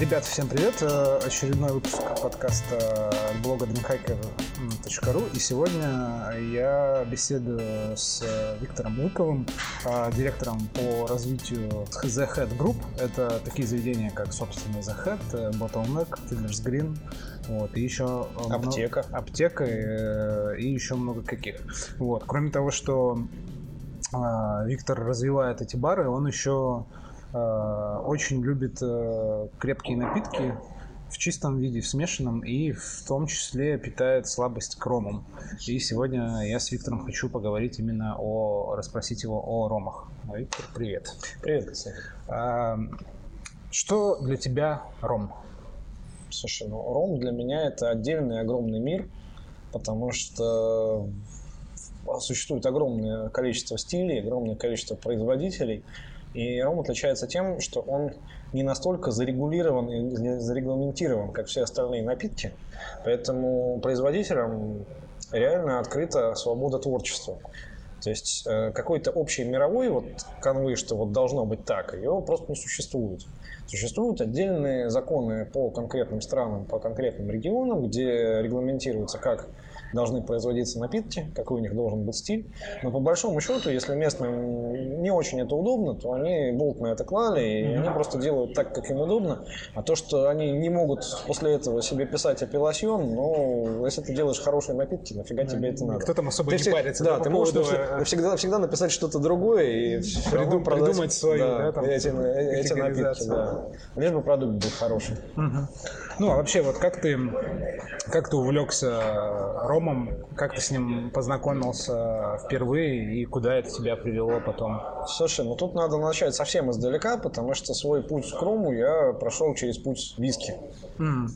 Ребят, всем привет. Очередной выпуск подкаста блога drinkhacker.ru. И сегодня я беседую с Виктором Лыковым, директором по развитию The Hat Group. Это такие заведения, как, собственно, The Hat, Bottleneck, Fiddler's Green, вот, и еще... Аптека. Аптека и еще много каких. Вот. Кроме того, что Виктор развивает эти бары, он еще... очень любит крепкие напитки в чистом виде, в смешанном, и в том числе питает слабость к ромам. И сегодня я с Виктором хочу поговорить именно расспросить его о ромах. Виктор, привет. Привет, Алексей. Что для тебя ром? Слушай, ну ром для меня это отдельный огромный мир, потому что существует огромное количество стилей, огромное количество производителей. И ром отличается тем, что он не настолько зарегулирован и зарегламентирован, как все остальные напитки. Поэтому производителям реально открыта свобода творчества. То есть какой-то общий мировой канвы, что должно быть так, его просто не существует. Существуют отдельные законы по конкретным странам, по конкретным регионам, где регламентируется, как должны производиться напитки, какой у них должен быть стиль. Но по большому счету, если местным не очень это удобно, то они болт на это клали, и они просто делают так, как им удобно. А то, что они не могут после этого себе писать апелласьон, но если ты делаешь хорошие напитки, нафига тебе это надо? Кто там особо ты не парится. Да, ты можешь всегда написать что-то другое и придумать свои эти напитки. Да. Лишь бы продукт был хороший. Ну, а вообще, как ты увлекся ромом, как ты с ним познакомился впервые и куда это тебя привело потом? Слушай, ну тут надо начать совсем издалека, потому что свой путь к рому я прошел через путь виски,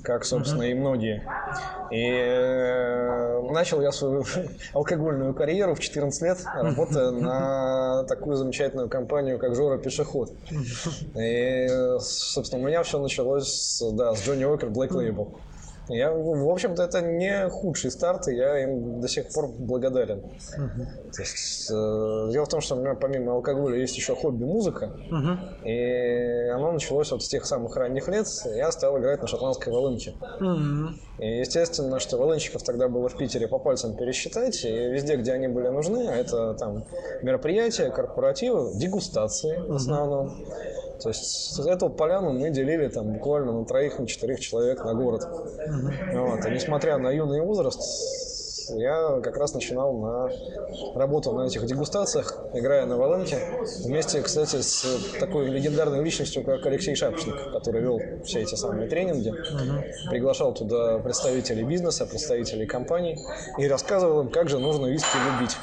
как, собственно, и многие. И начал я свою алкогольную карьеру в 14 лет, работая на такую замечательную компанию, как Жора Пешеход. И, собственно, у меня все началось с Джонни Уокер Black Label. Я, в общем-то, это не худший старт, и я им до сих пор благодарен. То есть, дело в том, что у меня помимо алкоголя есть еще хобби музыка, и оно началось с тех самых ранних лет, я стал играть на шотландской волынке. И естественно, что волынщиков тогда было в Питере по пальцам пересчитать, и везде, где они были нужны, а это там мероприятия, корпоративы, дегустации в основном. То есть эту поляну мы делили там буквально на 3-4 человек на город. Вот. И несмотря на юный возраст, я как раз начинал работал на этих дегустациях, играя на волынке. Вместе, кстати, с такой легендарной личностью, как Алексей Шапошников, который вел все эти самые тренинги, приглашал туда представителей бизнеса, представителей компаний и рассказывал им, как же нужно виски любить.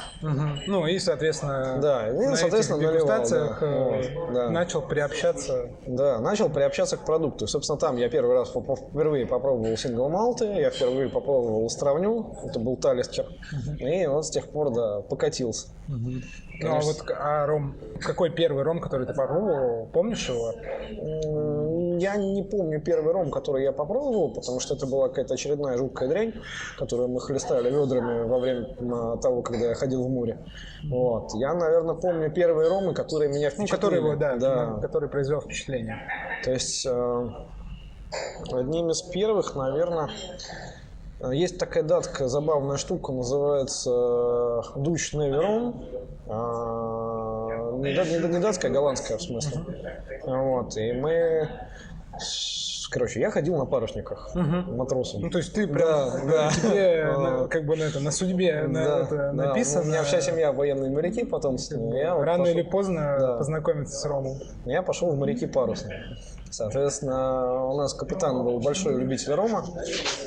Ну и, соответственно, на дегустациях начал приобщаться. Да, начал приобщаться к продукту. И, собственно, там я первый раз попробовал сингл-малты, я впервые попробовал Стравню, это был Листер, и он с тех пор, покатился. Ну, а ром, какой первый ром, который ты попробовал, помнишь его? Я не помню первый ром, который я попробовал, потому что это была какая-то очередная жуткая дрянь, которую мы хлестали ведрами во время того, когда я ходил в море. Вот. Я, наверное, помню первые ромы, которые меня впечатлили. Ну, который произвел впечатление. То есть, одним из первых, наверное... Есть такая датка, забавная штука, называется дуч Неверон. Не датская, а голландская, в смысле. Вот, и мы... Короче, я ходил на парусниках матросом. Ну, то есть ты прям на судьбе написано. У меня вся семья военные моряки, потом рано или поздно познакомиться с ромом. Я пошел в моряки парусные. Соответственно, у нас капитан был большой любитель рома.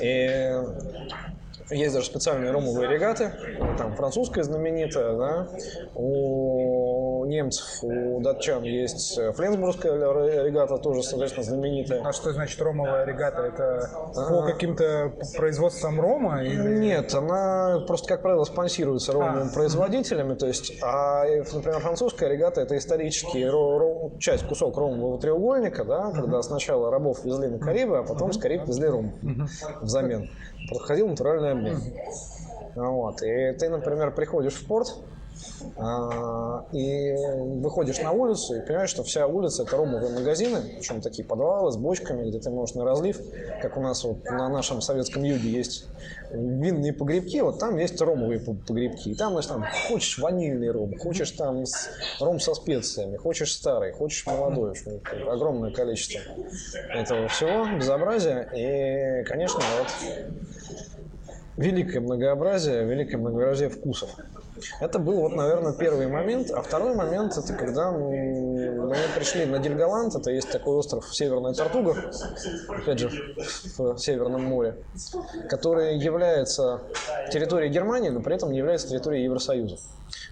И есть даже специальные ромовые регаты. Там французская знаменитая, у немцев, у датчан есть фленсбургская регата, тоже, соответственно, знаменитая. А что значит ромовая регата? Это по каким-то производствам рома? Или... Нет, она просто, как правило, спонсируется ромовыми производителями. То есть, например, французская регата – это исторический кусок ромового треугольника, когда сначала рабов везли на Карибы, а потом с Кариб везли ром взамен. Проходил натуральный обмен. Вот. И ты, например, приходишь в порт, И выходишь на улицу и понимаешь, что вся улица – это ромовые магазины, причем такие подвалы с бочками, где ты можешь на разлив, как у нас вот на нашем советском юге есть винные погребки, вот там есть ромовые погребки. И там, значит, там хочешь ванильный ром, хочешь там ром со специями, хочешь старый, хочешь молодой. Огромное количество этого всего, безобразия. И, конечно, вот великое многообразие вкусов. Это был, вот, наверное, первый момент. А второй момент – это когда мы пришли на Дельголанд. Это есть такой остров в Северной Тортугах, опять же, в Северном море, который является территорией Германии, но при этом не является территорией Евросоюза.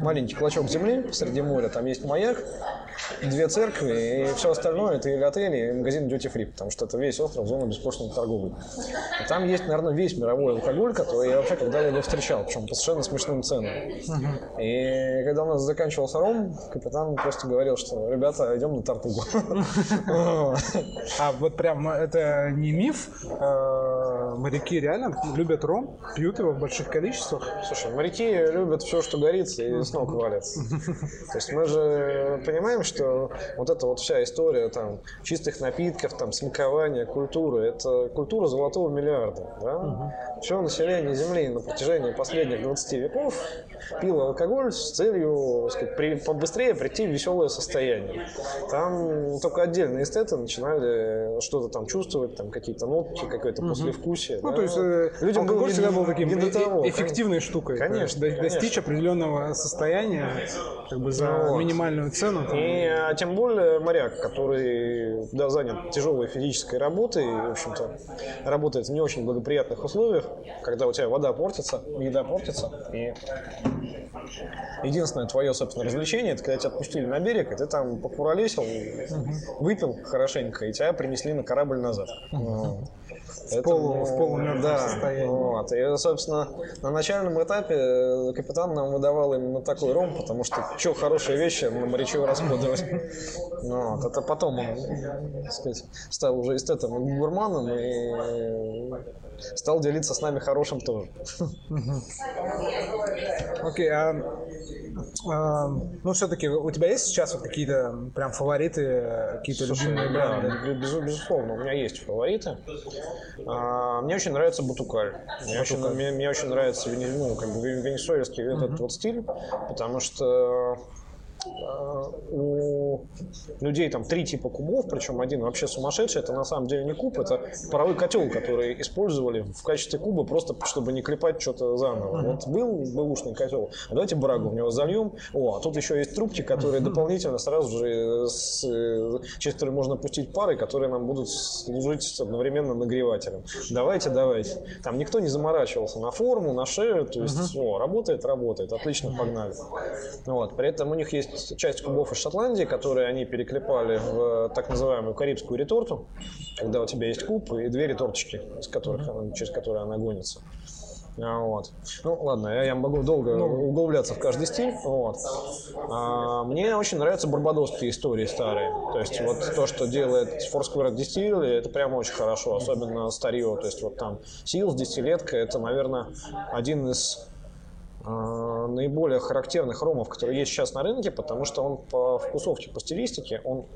Маленький клочок земли посреди моря, там есть маяк, две церкви, и все остальное – это или отель, и магазин Duty Free, потому что это весь остров, зона беспошлинной торговли. И там есть, наверное, весь мировой алкоголь, который я вообще когда-либо встречал, причем по совершенно смешным ценам. И когда у нас заканчивался ром, капитан просто говорил, что ребята, идем на Тартугу. А вот прям это не миф. Моряки реально любят ром, пьют его в больших количествах. Слушай, моряки любят все, что горит, и с ног валят. То есть мы же понимаем, что вот эта вот вся история там чистых напитков, там смакования, культуры, это культура золотого миллиарда. Да? Все население Земли на протяжении последних 20 веков пил алкоголь с целью, так сказать, побыстрее прийти в веселое состояние. Там только отдельные эстеты начинали что-то там чувствовать, там какие-то нотки, какое-то послевкусие. Ну, да? То есть людям алкоголь всегда был таким эффективной штукой. Конечно, да, конечно. Достичь определенного состояния как бы за минимальную цену. И, а тем более моряк, который занят тяжелой физической работой, и, в общем-то, работает в не очень благоприятных условиях, когда у тебя вода портится, еда портится, и единственное твое, собственно, развлечение – это когда тебя отпустили на берег, и ты там покуролесил, выпил хорошенько, и тебя принесли на корабль назад. В полумертвом состоянии. Вот. И, собственно, на начальном этапе капитан нам выдавал именно такой ром, потому что что хорошие вещи на морячего расходовать. Вот. Это потом он, так сказать, стал уже эстетом и гурманом, и стал делиться с нами хорошим тоже. Окей, ну все-таки у тебя есть сейчас вот какие-то прям фавориты, какие-то любимые бренды? Безусловно, у меня есть фавориты. Мне очень нравится Бутукаль. Мне очень нравится венесуэльский этот вот стиль, потому что у людей там три типа кубов, причем один вообще сумасшедший, это на самом деле не куб, это паровой котел, который использовали в качестве куба, просто чтобы не клепать что-то заново. Вот был бэушный котел, а давайте брагу в него зальем, а тут еще есть трубки, которые дополнительно сразу же, через которые можно пустить пары, которые нам будут служить одновременно нагревателем. Давайте. Там никто не заморачивался на форму, на шею, то есть работает, отлично, погнали. Вот. При этом у них есть часть кубов из Шотландии, которые они переклепали в так называемую карибскую реторту, когда у тебя есть куб и две реторточки, через которые она гонится. Вот. Ну ладно, я могу долго углубляться в каждый стиль. Вот. Мне очень нравятся барбадосские истории старые. То есть вот то, что делает Foursquare Distillery, это прямо очень хорошо, особенно старье. То есть вот там Seals, десятилетка, это, наверное, один из наиболее характерных ромов, которые есть сейчас на рынке, потому что он по вкусовке, по стилистике, он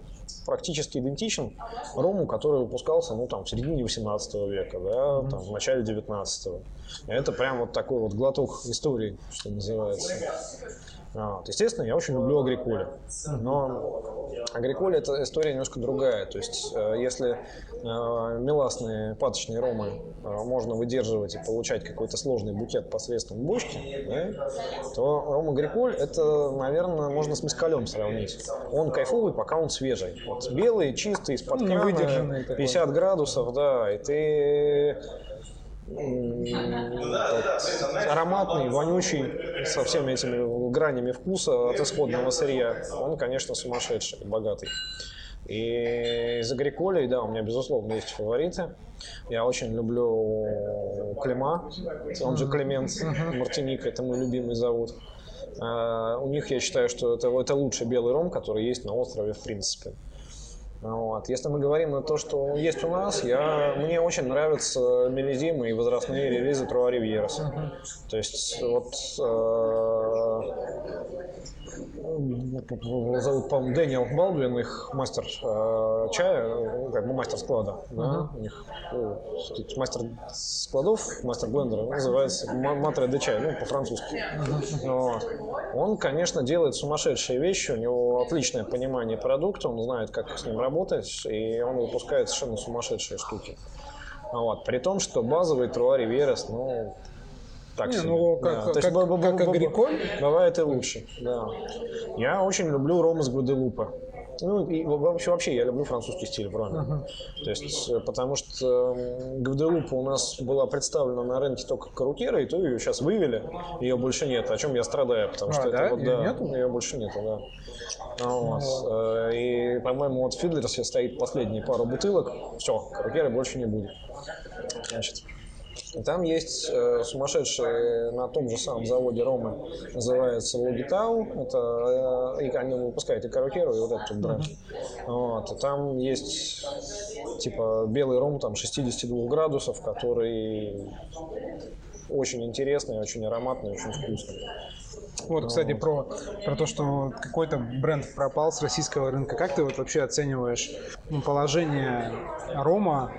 практически идентичен рому, который выпускался, в середине 18 века, в начале 19-го. Это прям вот такой вот глоток истории, что называется. Вот. Естественно, я очень люблю Агриколя, но Агриколя – это история немножко другая. То есть, если меласные паточные ромы можно выдерживать и получать какой-то сложный букет посредством бочки, то ром Агриколь – это, наверное, можно с мескалем сравнить. Он кайфовый, пока он свежий. Вот белый, чистый, из-под крана, 50 градусов, и ты… ароматный, вонючий, со всеми этими гранями вкуса от исходного сырья. Он, конечно, сумасшедший, богатый. И из Агриколей, у меня, безусловно, есть фавориты. Я очень люблю Клема, он же Клемент, Мартиник, это мой любимый завод. У них, я считаю, что это лучший белый ром, который есть на острове в принципе. Вот. Если мы говорим о том, что есть у нас, мне очень нравятся мелизимы и возрастные релизы Trois Rivières. То есть вот зовут, по-моему, Дэниел Балдуин, их мастер чая, как бы мастер склада. Да? У них мастер складов, мастер блендера, называется матре де чай, ну, по-французски. Он, конечно, делает сумасшедшие вещи, у него отличное понимание продукта, он знает, как с ним работать, и он выпускает совершенно сумасшедшие штуки. Вот. При том, что базовый Trois Rivières, ну, так себе. Ну, как агриколь? Бывает и лучше, да. Я очень люблю ром из Гваделупа. Ну, и вообще я люблю французский стиль в роме. То есть, потому что Гваделупа у нас была представлена на рынке только Карукера, и то ее сейчас вывели, ее больше нет, о чем я страдаю, потому что это вот, ее больше нет, да. Вот. И, по-моему, вот в Fiddler's стоит последние пару бутылок, все, Карукера больше не будет. Значит. Там есть сумасшедшие на том же самом заводе ромы, называется Логитау, это они выпускают и Карукеру, и вот этот бренд. Вот. Там есть типа белый ром там 62 градусов, который очень интересный, очень ароматный, очень вкусный. Вот, кстати, про то, что какой-то бренд пропал с российского рынка. Как ты вот вообще оцениваешь положение рома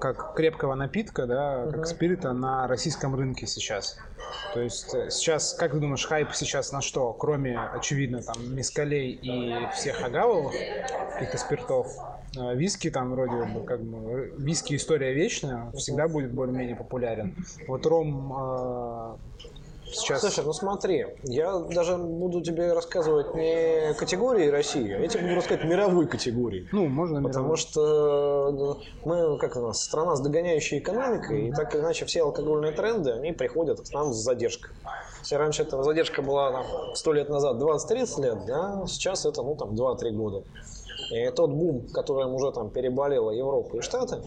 как крепкого напитка, да, как спирита на российском рынке сейчас? То есть сейчас, как ты думаешь, хайп сейчас на что? Кроме, очевидно, там, мескалей и всех агавовых каких-то спиртов, виски там вроде бы, как бы, виски история вечная, всегда будет более-менее популярен. Вот ром... Сейчас. Слушай, ну смотри, я даже буду тебе рассказывать не категории России, я тебе буду рассказывать мировой категории. Ну, можно потому мировой. Что мы, как у нас, страна с догоняющей экономикой, и так или иначе все алкогольные тренды, они приходят к нам с задержкой. Если раньше эта задержка была там, 100 лет назад 20-30 лет, да, сейчас это, ну, там, 2-3 года. И тот бум, которым уже там переболела Европа и Штаты,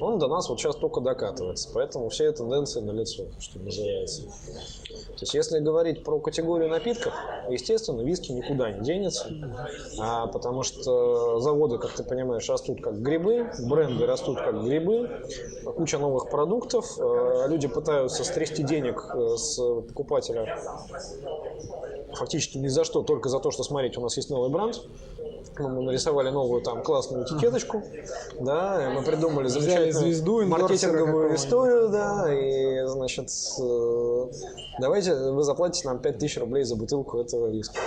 он до нас вот сейчас только докатывается. Поэтому все тенденции налицо, что называется. То есть, если говорить про категорию напитков, естественно, виски никуда не денется, потому что заводы, как ты понимаешь, растут как грибы, бренды растут как грибы, куча новых продуктов, люди пытаются стрясти денег с покупателя фактически ни за что, только за то, что, смотрите, у нас есть новый бренд, мы нарисовали новую там классную этикеточку, да, мы придумали замечательную звезду, маркетинговую историю, да, и, значит, давайте вы заплатите нам 5000 рублей за бутылку этого виски,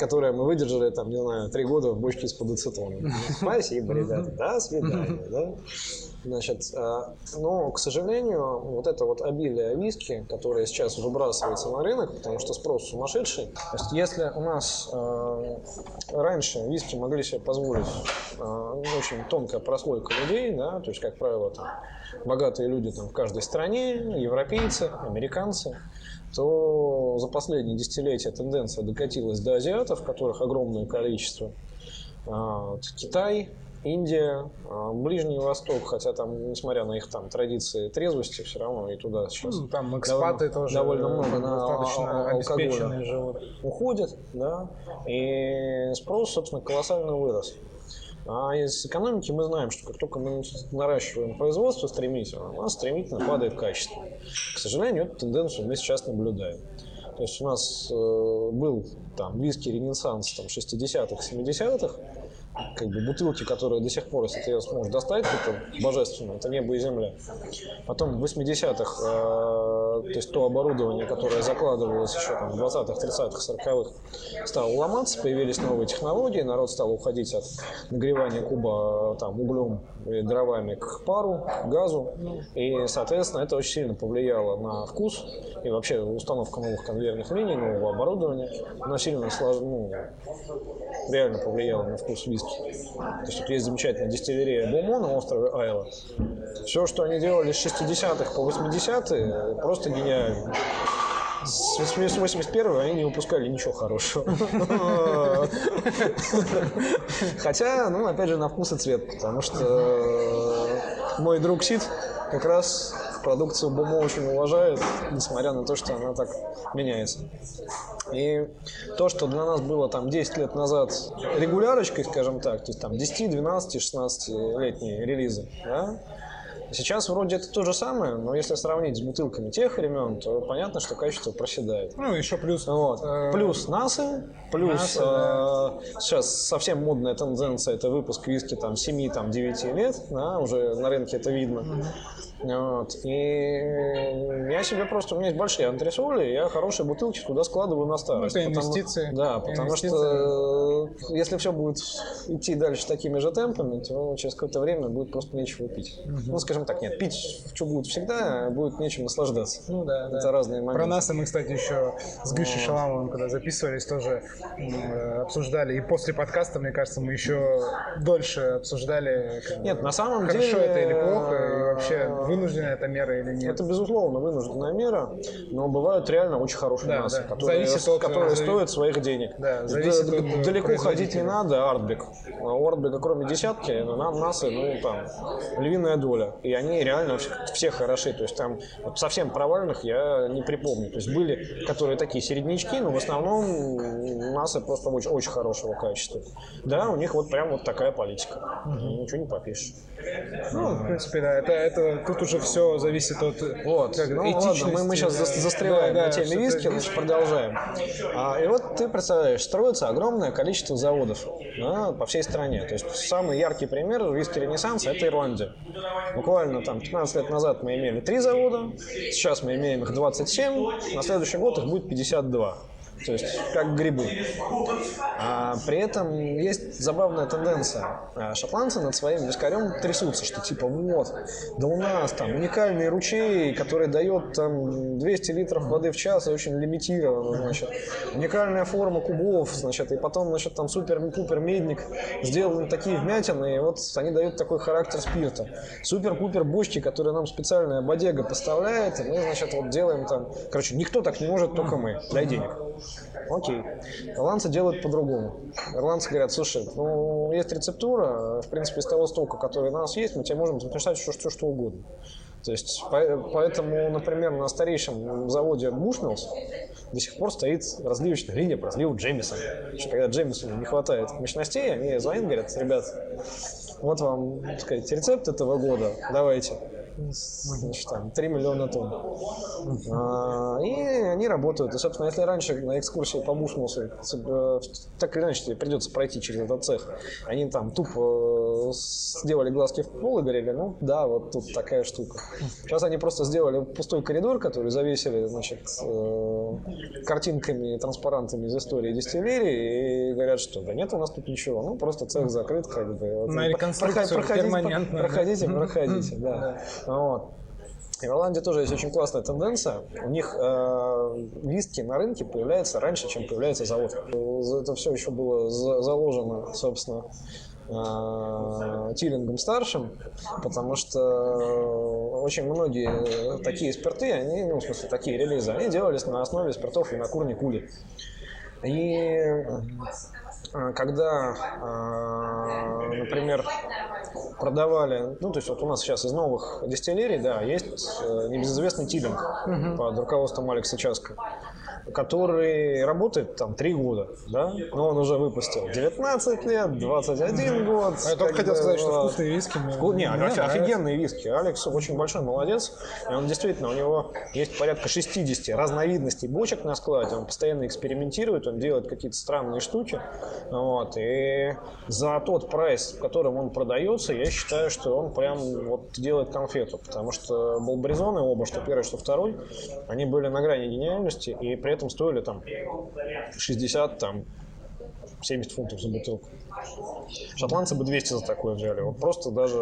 которое мы выдержали, там, не знаю, 3 года в бочке из-под ацетона. Спасибо, ребята, до свидания, да. Значит, но, к сожалению, вот это вот обилие виски, которое сейчас выбрасывается на рынок, потому что спрос сумасшедший. То есть, если у нас раньше виски могли себе позволить очень тонкая прослойка людей, да, то есть, как правило, там, богатые люди там, в каждой стране, европейцы, американцы, то за последние десятилетия тенденция докатилась до азиатов, которых огромное количество, Китай, Индия, Ближний Восток, хотя там, несмотря на их там традиции трезвости, все равно и туда сейчас там экспаты довольно много на алкоголь живут. Уходят, да, и спрос, собственно, колоссально вырос. А из экономики мы знаем, что как только мы наращиваем производство стремительно, у нас стремительно падает качество. К сожалению, эту тенденцию мы сейчас наблюдаем. То есть у нас был там виски ренессанс там, 60-х, 70-х, как бы бутылки, которые до сих пор, если ты ее сможешь достать, это божественно, это небо и земля. Потом в 80-х, то есть то оборудование, которое закладывалось еще там, в 20-х, 30-х, 40-х, стало ломаться, появились новые технологии, народ стал уходить от нагревания куба там, углем и дровами к пару, к газу, и, соответственно, это очень сильно повлияло на вкус и вообще установка новых конвейерных линий, нового оборудования, она сильно реально повлияла на вкус виски. То есть тут есть замечательная дистиллерия Бомор на острове Айла. Все, что они делали с 60-х по 80-е, просто гениально. С 81-го они не выпускали ничего хорошего. Хотя, ну, опять же, на вкус и цвет, потому что мой друг Сид как раз продукцию Бомо очень уважают, несмотря на то, что она так меняется. И то, что для нас было там 10 лет назад регулярочкой, скажем так, то есть там 10, 12, 16-летние релизы, да? Сейчас вроде это то же самое, но если сравнить с бутылками тех времен, то понятно, что качество проседает. Ну, еще плюс... Вот. Плюс НАСА, плюс сейчас совсем модная тенденция – это выпуск виски там, 7-9 лет, да, уже на рынке это видно. Вот. И я себе просто, у меня есть большие антресоли, я хорошие бутылки туда складываю на старость. Это инвестиции. Да, потому что если все будет идти дальше такими же темпами, то через какое-то время будет просто нечего пить. Ну, скажем так, нет, пить что будет всегда, будет нечем наслаждаться. Ну да, это разные моменты. Про нас мы, кстати, еще с Гришей Шаламовым, когда записывались, тоже обсуждали. И после подкаста, мне кажется, мы еще дольше обсуждали, нет, на самом деле, хорошо это или плохо, и вообще... Вынужденная это мера или нет? Это, безусловно, вынужденная мера, но бывают реально очень хорошие НАСА, которые стоят своих денег. Да, далеко ходить не надо, Артбек. У Артбека, кроме десятки, нам НАСА, ну, там, львиная доля. И они реально все хороши. То есть там совсем провальных я не припомню. То есть были, которые такие середнячки, но в основном НАСА просто очень, очень хорошего качества. Да, у них вот прям вот такая политика. Ничего не попишешь. Ну, в принципе, да, это тут уже все зависит от этичности. Ладно, мы сейчас застреваем на теме виски, лучше продолжаем. И вот ты представляешь, строится огромное количество заводов по всей стране. То есть самый яркий пример виски Ренессанса – это Ирландия. Буквально там 15 лет назад мы имели 3 завода, сейчас мы имеем их 27, на следующий год их будет 52. То есть как грибы. При этом есть забавная тенденция. Шотландцы над своим вискарем трясутся, что типа вот, да у нас там уникальный ручей, который дает там 200 литров воды в час и очень лимитирован, значит. Уникальная форма кубов, значит, и потом, значит, там супер-пупер медник сделаны такие вмятины, и вот они дают такой характер спирта. Супер-пупер бочки, которые нам специальная бодега поставляет, и мы, значит, вот делаем там... Короче, никто так не может, только мы. Дай денег. Окей. Ирландцы делают по-другому. Ирландцы говорят, слушай, ну, есть рецептура, в принципе, из того стока, который у нас есть, мы тебе можем записать что угодно. То есть, поэтому, например, на старейшем заводе Бушмилс до сих пор стоит разливочная линия по разливу Джеймисон. Когда Джеймисону не хватает мощностей, они звонят, говорят, ребят, вот вам, так сказать, рецепт этого года, давайте. Значит, там, 3 миллиона тонн. И они работают. И, собственно, если раньше на экскурсии по Бушмилсу, так или иначе тебе придется пройти через этот цех, они там тупо сделали глазки в пол и говорили, ну да, вот тут такая штука. Сейчас они просто сделали пустой коридор, который завесили, значит, картинками и транспарантами из истории дистиллерии, и говорят, что да нет у нас тут ничего, ну просто цех закрыт, как бы. Вот. На реконструкцию перманентно. Проходите, да. Вот. В Ирландии тоже есть очень классная тенденция. У них виски на рынке появляется раньше, чем появляется завод. Это все еще было заложено, собственно, Тилингом старшим, потому что очень многие такие спирты, они, ну, в смысле, такие релизы, они делались на основе спиртов и на курне Кули. И когда, например, продавали, ну, то есть вот у нас сейчас из новых дистиллерий, да, есть небезызвестный Тилинг под руководством Алекса Часка, который работает там 3 года, да, но он уже выпустил 19 лет, 21 год. Я только хотел сказать, что вкусные виски. Офигенные виски. Алекс очень большой молодец, и он действительно, у него есть порядка 60 разновидностей бочек на складе, он постоянно экспериментирует, он делает какие-то странные штуки, вот, и за тот прайс, которым он продается, я считаю, что он прям вот делает конфету, потому что Болбризоны оба, что первый, что второй, они были на грани гениальности, и при этом стоили там 60, там 70 фунтов за бутылку. Шотландцы бы 200 за такое взяли. Вот просто даже,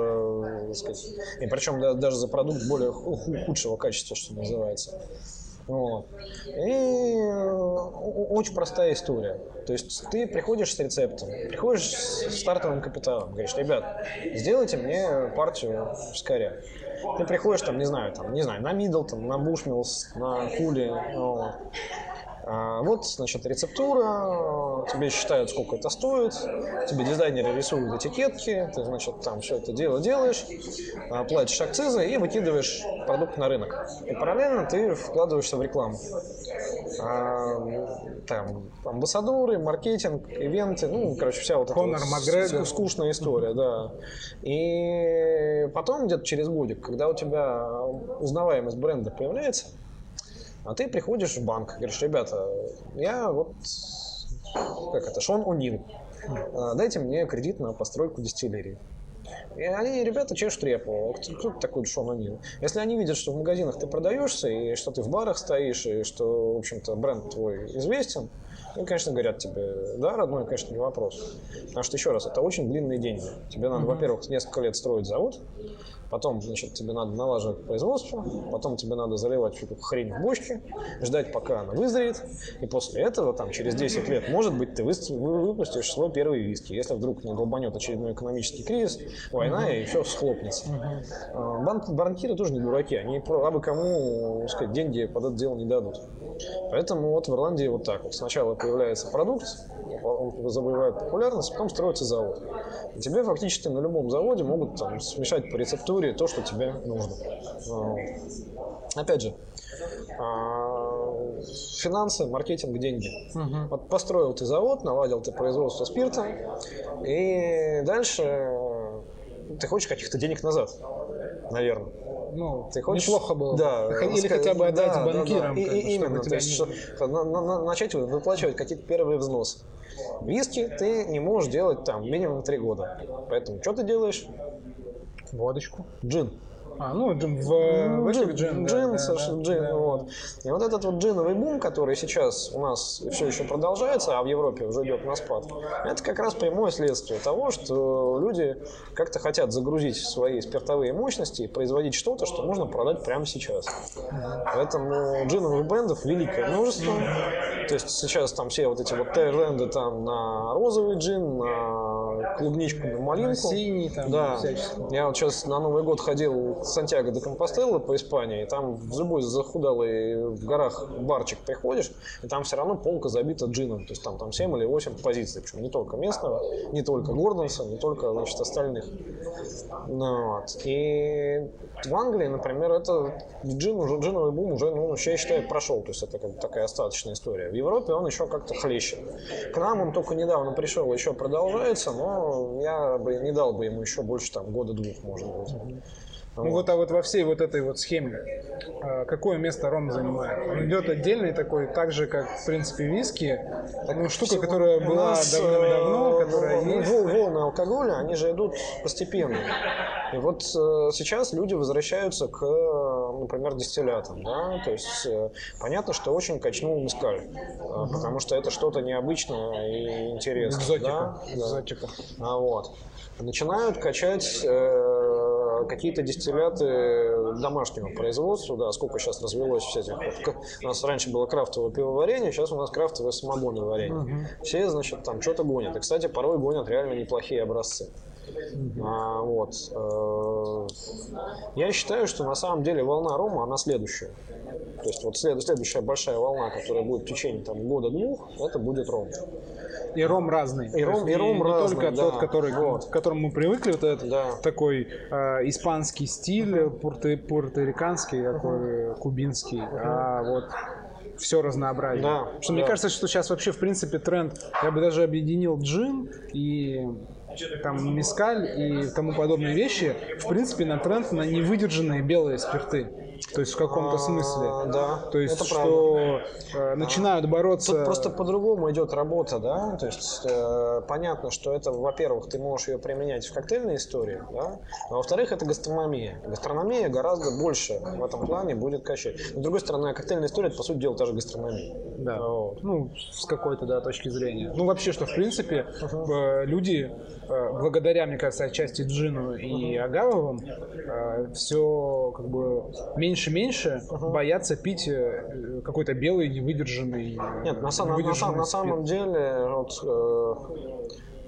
так сказать, и причем даже за продукт более худшего качества, что называется. Вот. И очень простая история. То есть ты приходишь с рецептом, приходишь с стартовым капиталом, говоришь, ребят, сделайте мне партию вискаря. Ты приходишь там, не знаю, на Мидлтон, на Бушмилс, на Кули, Вот, значит, рецептура, тебе считают, сколько это стоит, тебе дизайнеры рисуют этикетки, ты, значит, там все это дело делаешь, платишь акцизы и выкидываешь продукт на рынок. И параллельно ты вкладываешься в рекламу. Там амбассадоры, маркетинг, ивенты, ну, короче, вся вот эта вот скучная история, да. И потом где-то через годик, когда у тебя узнаваемость бренда появляется, а ты приходишь в банк и говоришь: ребята, я вот, как это, Шон Онин, дайте мне кредит на постройку дистиллерии. И они, ребята, чешут репу. Кто такой Шон Онин? Если они видят, что в магазинах ты продаешься, и что ты в барах стоишь, и что, в общем-то, бренд твой известен, они, конечно, говорят тебе: да, родной, конечно, не вопрос. Потому что, еще раз, это очень длинные деньги. Тебе надо, во-первых, несколько лет строить завод, потом, значит, тебе надо налаживать производство, потом тебе надо заливать всю эту хрень в бочки, ждать, пока она вызреет, и после этого, там, через 10 лет, может быть, ты выпустишь свой первый виски, если вдруг не долбанет очередной экономический кризис, война, и все схлопнется. Банкиры тоже не дураки, они абы кому, сказать, деньги под это дело не дадут. Поэтому вот в Ирландии вот так вот. Сначала появляется продукт, он завоевает популярность, потом строится завод. И тебе фактически на любом заводе могут там смешать по рецептуре то, что тебе нужно. Опять же, финансы, маркетинг, деньги. Вот построил ты завод, наладил ты производство спирта, и дальше ты хочешь каких-то денег назад, наверное. Ну, ты хочешь... Неплохо было. Да, или хотя бы отдать банкирам. Да. И именно, то есть, начать выплачивать какие-то первые взносы. Виски ты не можешь делать там минимум 3 года. Поэтому что ты делаешь? Водочку. Джин. Джин, вот. И вот этот вот джиновый бум, который сейчас у нас все еще продолжается, а в Европе уже идет на спад, это как раз прямое следствие того, что люди как-то хотят загрузить свои спиртовые мощности и производить что-то, что можно продать прямо сейчас. Поэтому джиновых брендов великое множество. То есть сейчас там все вот эти вот тайленды там на розовый джин, на клубничку, на малинку. На синий там. Да. Я вот сейчас на Новый год ходил Сантьяго де Компостелло по Испании, и там в любой захудалый в горах барчик приходишь, и там все равно полка забита джином, то есть там 7 или 8 позиций, причем не только местного, не только Гордонса, не только, значит, остальных. Вот. И в Англии, например, это джиновый бум уже, ну, я считаю, прошел, то есть это как бы такая остаточная история. В Европе он еще как-то хлеще. К нам он только недавно пришел, еще продолжается, но я бы не дал бы ему еще больше там года-двух, может быть. Ну вот, а вот во всей вот этой вот схеме какое место ром занимает? Он идет отдельный такой, так же, как, в принципе, виски. Ну, штука, которая была давным-давно, которая есть. Волны алкоголя, они же идут постепенно. И вот сейчас люди возвращаются к, например, дистиллятам, да? То есть понятно, что очень качнул мескаль, потому что это что-то необычное и интересное. Экзотика. Да? Экзотика. Да. Вот. Начинают качать какие-то дистилляты домашнего производства, да, сколько сейчас развелось всяких. У нас раньше было крафтовое пивоварение, сейчас у нас крафтовое самогоноварение. Все, значит, там что-то гонят. И, кстати, порой гонят реально неплохие образцы. Вот. Я считаю, что на самом деле волна рома, она следующая. То есть вот следующая большая волна, которая будет в течение там года-двух, это будет ром. И ром разный. И ром разный, только тот, который, к которому мы привыкли, вот этот такой испанский стиль, пуэрториканский, такой кубинский, а вот все разнообразие. Да, что, мне кажется, что сейчас вообще в принципе тренд, я бы даже объединил джин и там мескаль и тому подобные вещи, в принципе, на тренд на невыдержанные белые спирты. То есть в каком-то смысле. Да. То есть, что начинают бороться. Тут просто по-другому идет работа, да. То есть понятно, что это, во-первых, ты можешь ее применять в коктейльной истории, да. А во-вторых, это гастрономия. Гастрономия гораздо больше в этом плане будет качать. С другой стороны, коктейльная история, это, по сути дела, та же гастрономия. Да. Вот. Ну, с какой-то, да, точки зрения. Ну, вообще, что в принципе люди, благодаря, мне кажется, отчасти джину и агавовым, все как бы меньше-меньше боятся пить какой-то белый, невыдержанный. Нет, на самом деле, вот,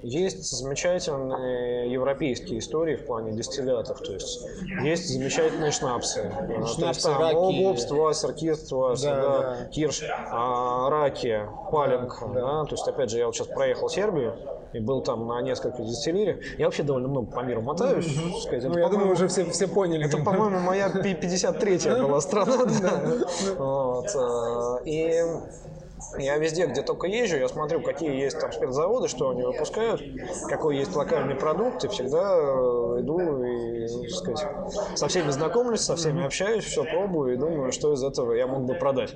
Есть замечательные европейские истории в плане дистиллятов, то есть есть замечательные шнапсы. Шнапсы, раки. Обобст, вассер, кирст, вассер, да, кирш, раки, палинг. Да. То есть, опять же, я вот сейчас проехал Сербию и был там на несколько дистиллериях. Я вообще довольно много по миру мотаюсь. Сказать, ну, я думаю, уже все поняли. Это, по-моему, моя 53-я была страна. И... Я везде, где только езжу, я смотрю, какие есть там спиртзаводы, что они выпускают, какой есть локальный продукт, и всегда иду и, так сказать, со всеми знакомлюсь, со всеми общаюсь, все пробую и думаю, что из этого я мог бы продать,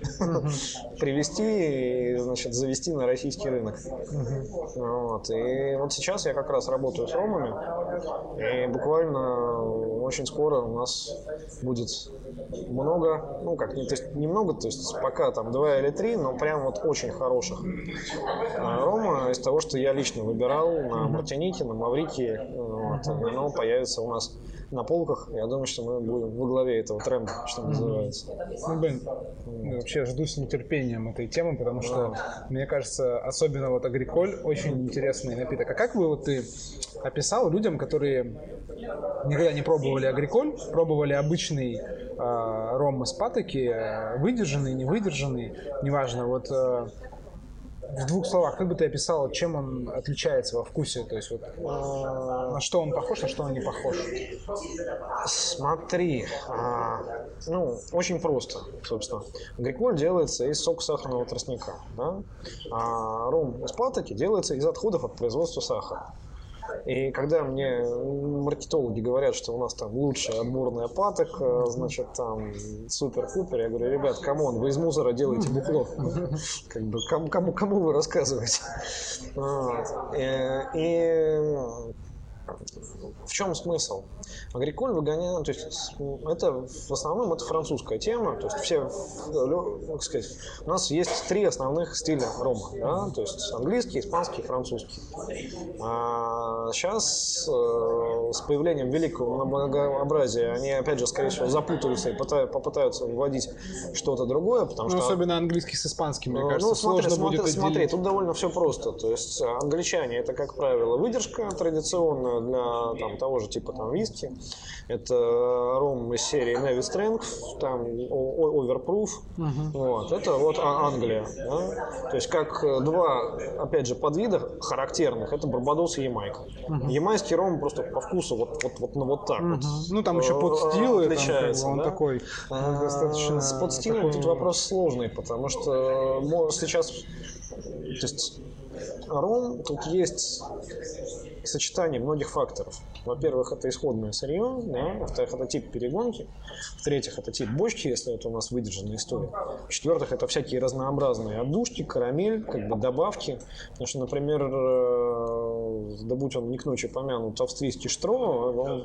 привезти и, значит, завести на российский рынок. Вот. И вот сейчас я как раз работаю с ромами, и буквально очень скоро у нас будет много, ну как, то есть немного, то есть пока там 2 или 3, но прям вот очень хороших рома из того, что я лично выбирал на Мартинике, на Маврикии, вот, оно появится у нас на полках. Я думаю, что мы будем во главе этого тренда, что называется. Ну, блин, вообще жду с нетерпением этой темы, потому что, мне кажется, особенно вот Агриколь очень интересный напиток. А как бы вот ты описал людям, которые никогда не пробовали Агриколь, пробовали обычный ром из патоки, выдержанный, невыдержанный, неважно, вот... В двух словах, как бы ты описал, чем он отличается во вкусе, то есть вот, на что он похож, на что он не похож? Смотри, ну, очень просто, собственно. Агриколь делается из сока сахарного тростника, да? А ром из патоки делается из отходов от производства сахара. И когда мне маркетологи говорят, что у нас там лучшая отборная паток, значит, там супер-пупер, я говорю, ребят, камон, вы из мусора делаете бухло. Как бы, кому вы рассказываете? И в чем смысл? Агриколь выгоняет, то есть это в основном это французская тема, то есть все, как сказать, у нас есть 3 основных стиля рома, да? То есть английский, испанский, французский. А сейчас с появлением великого многообразия они опять же, скорее всего, запутаются и попытаются вводить что-то другое, потому что особенно английский с испанским, мне кажется, сложно будет отделить. Смотри, тут довольно все просто, то есть англичане это как правило выдержка традиционная для там, того же типа там виски. Это ром из серии Navy Strength, там Overproof. Вот. Это вот Англия. Да? То есть как 2, опять же, подвида характерных. Это Барбадос и Ямайка. Ямайский ром просто по вкусу вот так вот. Ну там еще подстилы отличается. Там, он такой достаточно. С подстилом такой... тут вопрос сложный, потому что сейчас, то есть ром тут есть сочетание многих факторов. Во-первых, это исходное сырье, да? Во-вторых, это тип перегонки, в-третьих, это тип бочки, если это у нас выдержанная история, в-четвертых, это всякие разнообразные отдушки, карамель, как бы добавки, потому что, например, да будь он не к ночи помянут, австрийский штро,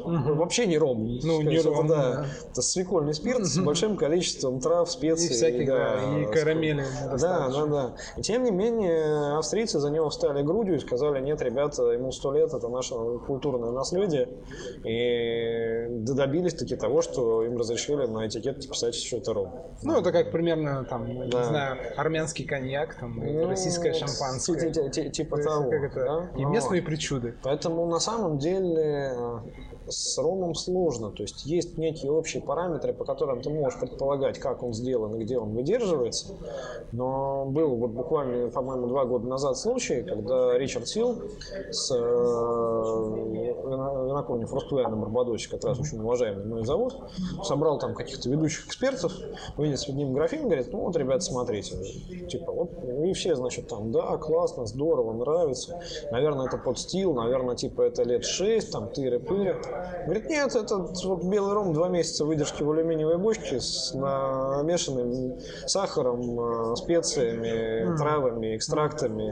он вообще не ром, ну, не ром, да. Это свекольный спирт с большим количеством трав, специй. И всяких, да, и карамели. Да. И тем не менее, австрийцы за него встали грудью и сказали, нет, ребята, ему 100 лет, это наше культурное наследие. И добились таки того, что им разрешили на этикетке писать, что это ром. Ну, это как примерно, там, не знаю, армянский коньяк, там, российское шампанское. Типа того. И местные причуды. Поэтому, на самом деле, с ромом сложно. То есть, есть некие общие параметры, по которым ты можешь предполагать, как он сделан и где он выдерживается. Но был вот буквально, по-моему, 2 года назад случай, когда Ричард Силл с винокурни Foursquare на Барбадосе, как раз очень уважаемый мой завод, собрал там каких-то ведущих экспертов, вынес перед ним графин, говорит, ну вот, ребята, смотрите, типа, вот, и все, значит, там, да, классно, здорово, нравится, наверное, это под стил, наверное, типа, это лет 6, там, тыры-пыры. Говорит, нет, это вот белый ром, 2 месяца выдержки в алюминиевой бочке с намешанным сахаром, специями, травами, экстрактами,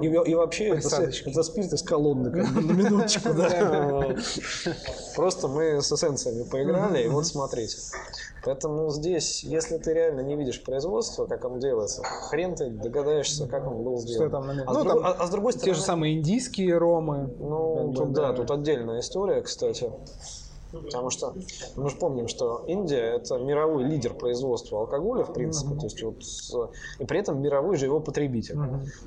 и вообще это спирт из колонны, как бы, на минуточку, да. Просто мы с эссенциями поиграли, и вот смотрите. Поэтому здесь, если ты реально не видишь производство, как оно делается, хрен ты догадаешься, как он был сделан. Там, с другой стороны, те же самые индийские ромы. Ну, тут, да, тут отдельная история, кстати. Потому что мы же помним, что Индия – это мировой лидер производства алкоголя, в принципе, то есть вот, и при этом мировой же его потребитель.